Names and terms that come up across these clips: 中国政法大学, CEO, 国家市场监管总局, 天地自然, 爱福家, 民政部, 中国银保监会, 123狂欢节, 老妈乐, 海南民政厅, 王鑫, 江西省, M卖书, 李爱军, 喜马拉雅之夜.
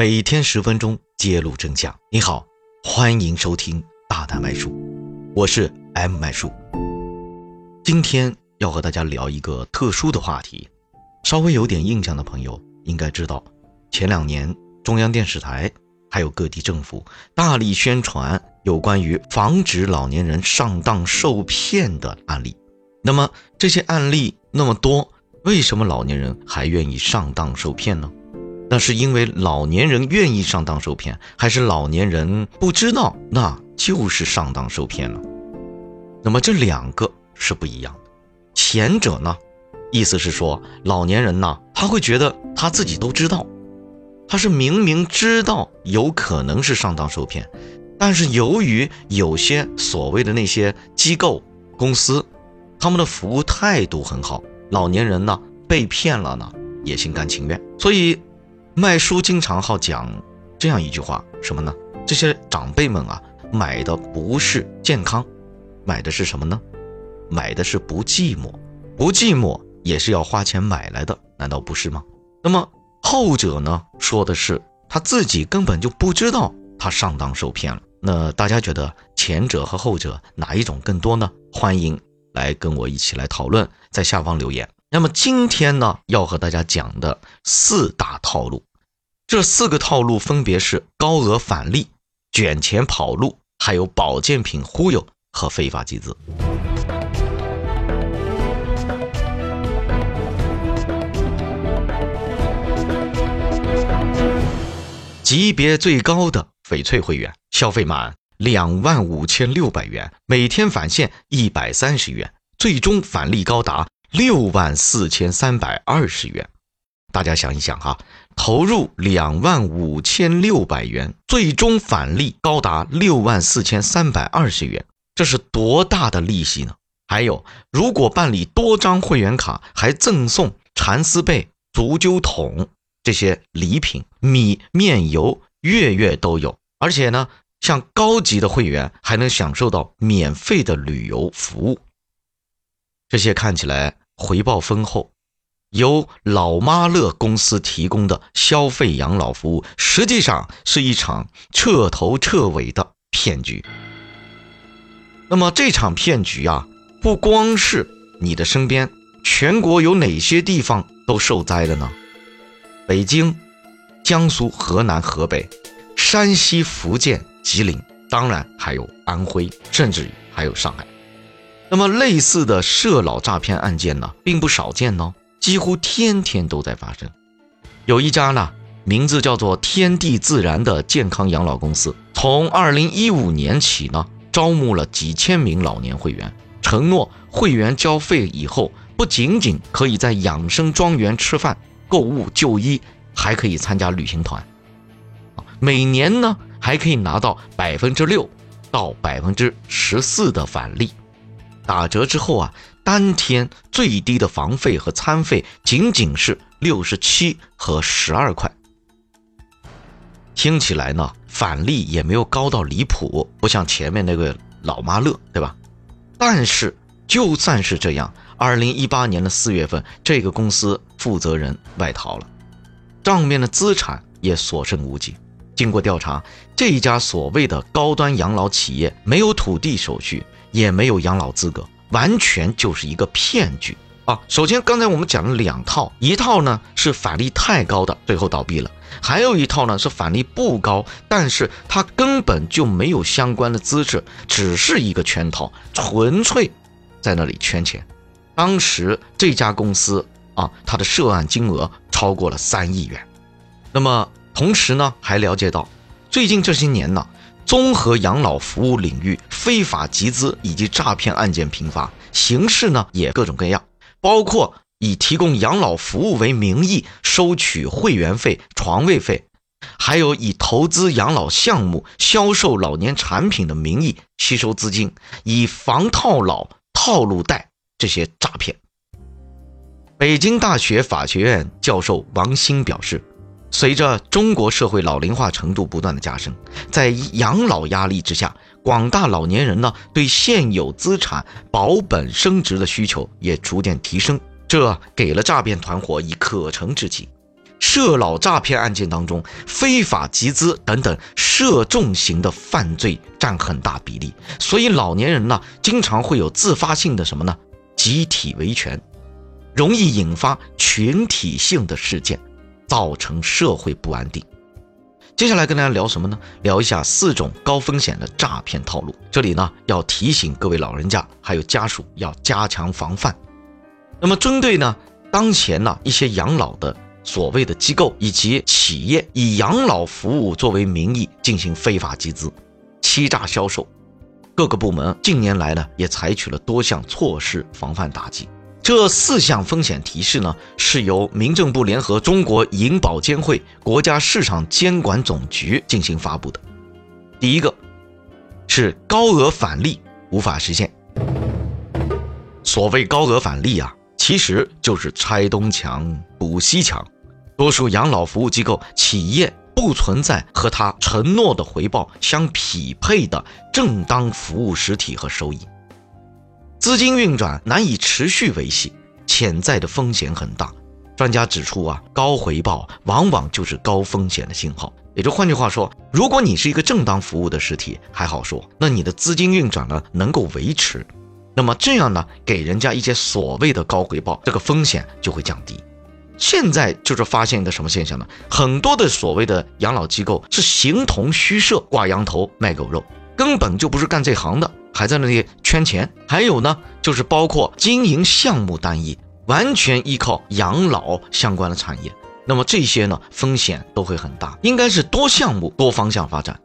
每天10分钟，揭露真相。你好，欢迎收听大胆卖书，我是 M 卖书。今天要和大家聊一个特殊的话题，稍微有点印象的朋友应该知道，前2年中央电视台还有各地政府大力宣传有关于防止老年人上当受骗的案例。那么这些案例那么多，为什么老年人还愿意上当受骗呢？那是因为老年人愿意上当受骗，还是老年人不知道那就是上当受骗了？那么这两个是不一样的。前者呢，意思是说老年人呢，他会觉得他自己都知道，他是明明知道有可能是上当受骗，但是由于有些所谓的那些机构公司，他们的服务态度很好，老年人呢被骗了呢也心甘情愿。所以卖书经常好讲这样一句话，什么呢？这些长辈们啊，买的不是健康，买的是什么呢？买的是不寂寞。不寂寞也是要花钱买来的，难道不是吗？那么后者呢，说的是他自己根本就不知道他上当受骗了。那大家觉得前者和后者哪一种更多呢？欢迎来跟我一起来讨论，在下方留言。那么今天呢，要和大家讲的4大套路，这4个套路分别是高额返利、卷钱跑路，还有保健品忽悠和非法集资。级别最高的翡翠会员，消费满25,600元，每天返现130元，最终返利高达64,320元。大家想一想哈，投入25,600元，最终返利高达64,320元，这是多大的利息呢？还有，如果办理多张会员卡，还赠送蚕丝被、足球桶这些礼品，米、面油月月都有。而且呢，像高级的会员还能享受到免费的旅游服务。这些看起来回报丰厚，由老妈乐公司提供的消费养老服务，实际上是一场彻头彻尾的骗局。那么这场骗局啊，不光是你的身边，全国有哪些地方都受灾了呢？北京、江苏、河南、河北、山西、福建、吉林，当然还有安徽，甚至还有上海。那么类似的涉老诈骗案件呢，并不少见哦，几乎天天都在发生。有一家呢，名字叫做天地自然的健康养老公司，从2015年起呢，招募了几千名老年会员，承诺会员交费以后，不仅仅可以在养生庄园吃饭、购物、就医，还可以参加旅行团，每年呢还可以拿到6%到14%的返利。打折之后啊，当天最低的房费和餐费仅仅是67和12块。听起来呢，返利也没有高到离谱，不像前面那个老妈乐，对吧？但是就算是这样，2018年4月份，这个公司负责人外逃了，账面的资产也所剩无几。经过调查，这一家所谓的高端养老企业没有土地手续，也没有养老资格，完全就是一个骗局啊！首先，刚才我们讲了2套，一套呢是返利太高的，最后倒闭了；还有一套呢是返利不高，但是它根本就没有相关的资质，只是一个圈套，纯粹在那里圈钱。当时这家公司啊，它的涉案金额超过了3亿元。那么同时呢，还了解到最近这些年呢，综合养老服务领域非法集资以及诈骗案件频发，形式呢也各种各样，包括以提供养老服务为名义收取会员费、床位费，还有以投资养老项目、销售老年产品的名义吸收资金，以防套老、套路贷这些诈骗。北京大学法学院教授王鑫表示，随着中国社会老龄化程度不断的加深，在养老压力之下，广大老年人呢对现有资产保本升值的需求也逐渐提升，这给了诈骗团伙以可乘之机。涉老诈骗案件当中，非法集资等等涉重型的犯罪占很大比例，所以老年人呢，经常会有自发性的什么呢？集体维权，容易引发群体性的事件，造成社会不安定。接下来跟大家聊什么呢？聊一下4种高风险的诈骗套路。这里呢，要提醒各位老人家还有家属要加强防范。那么针对呢，当前呢一些养老的所谓的机构以及企业以养老服务作为名义进行非法集资、欺诈销售，各个部门近年来呢也采取了多项措施防范打击。这4项风险提示呢，是由民政部联合中国银保监会、国家市场监管总局进行发布的。第一个是高额返利无法实现。所谓高额返利啊，其实就是拆东墙补西墙。多数养老服务机构、企业不存在和他承诺的回报相匹配的正当服务实体和收益，资金运转难以持续维系，潜在的风险很大。专家指出啊，高回报往往就是高风险的信号。也就换句话说，如果你是一个正当服务的实体还好说，那你的资金运转呢能够维持，那么这样呢给人家一些所谓的高回报，这个风险就会降低。现在就是发现一个什么现象呢？很多的所谓的养老机构是形同虚设，挂羊头卖狗肉，根本就不是干这行的，还在那里圈钱。还有呢，就是包括经营项目单一，完全依靠养老相关的产业，那么这些呢风险都会很大，应该是多项目多方向发展。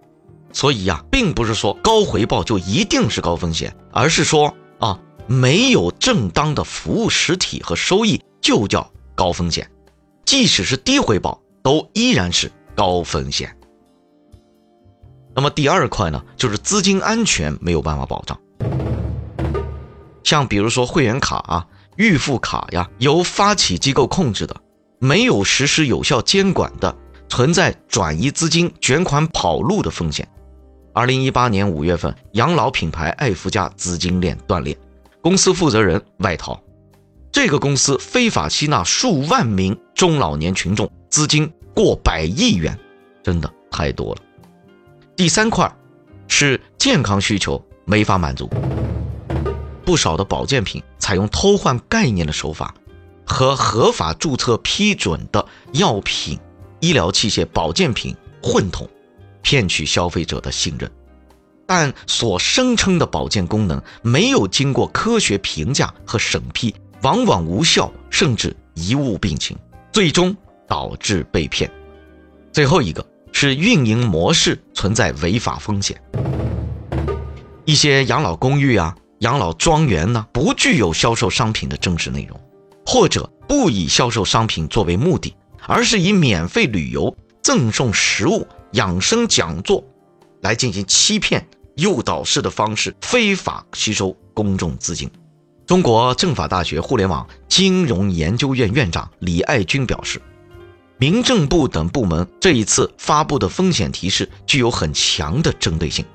所以呀，并不是说高回报就一定是高风险，而是说啊，没有正当的服务实体和收益就叫高风险，即使是低回报都依然是高风险。那么第二块呢，就是资金安全没有办法保障。像比如说会员卡啊、预付卡呀，由发起机构控制的，没有实施有效监管的，存在转移资金、卷款跑路的风险。2018年5月份，养老品牌爱福家资金链断裂，公司负责人外逃。这个公司非法吸纳数万名中老年群众，资金过100亿元，真的太多了。第三块是健康需求没法满足。不少的保健品采用偷换概念的手法，和合法注册批准的药品、医疗器械、保健品混同，骗取消费者的信任。但所声称的保健功能没有经过科学评价和审批，往往无效，甚至贻误病情，最终导致被骗。最后一个是运营模式存在违法风险。一些养老公寓啊、养老庄园呢，不具有销售商品的正式内容，或者不以销售商品作为目的，而是以免费旅游、赠送食物、养生讲座来进行欺骗、诱导式的方式非法吸收公众资金。中国政法大学互联网金融研究院院长李爱军表示，民政部等部门这一次发布的风险提示具有很强的针对性，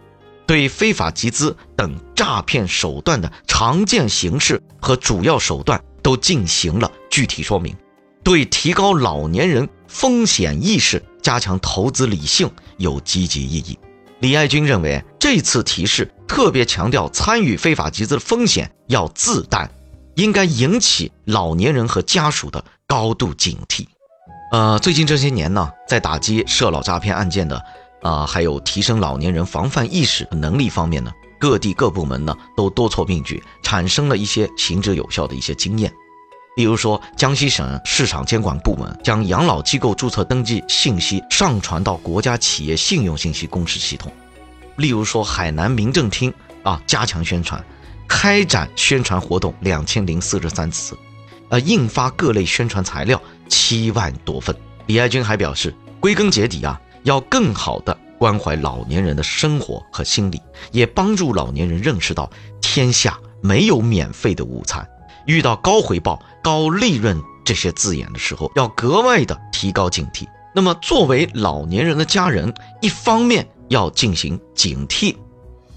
对非法集资等诈骗手段的常见形式和主要手段都进行了具体说明，对提高老年人风险意识、加强投资理性有积极意义。李爱军认为，这次提示特别强调参与非法集资的风险要自担，应该引起老年人和家属的高度警惕。最近这些年呢，在打击涉老诈骗案件的还有提升老年人防范意识能力方面呢，各地各部门呢都多措并举，产生了一些行之有效的一些经验。例如说，江西省市场监管部门将养老机构注册登记信息上传到国家企业信用信息公示系统。例如说，海南民政厅啊加强宣传，开展宣传活动2043次。印发各类宣传材料7万多份。李爱军还表示，归根结底啊，要更好的关怀老年人的生活和心理，也帮助老年人认识到天下没有免费的午餐。遇到高回报、高利润这些字眼的时候，要格外的提高警惕。那么作为老年人的家人，一方面要进行警惕，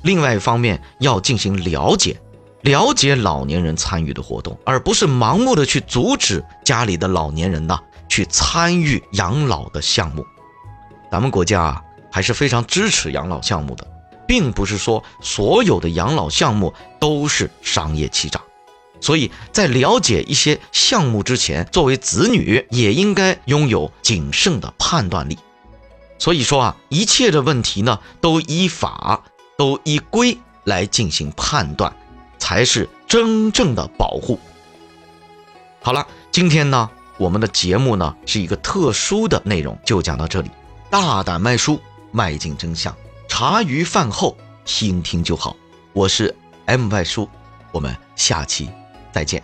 另外一方面要进行了解老年人参与的活动，而不是盲目的去阻止家里的老年人呢去参与养老的项目。咱们国家啊，还是非常支持养老项目的，并不是说所有的养老项目都是商业欺诈。所以在了解一些项目之前，作为子女也应该拥有谨慎的判断力。所以说啊，一切的问题呢，都依法，都依规来进行判断，才是真正的保护。好了，今天呢，我们的节目呢是一个特殊的内容，就讲到这里。大胆卖书，迈进真相，茶余饭后听听就好。我是 MY 叔，我们下期再见。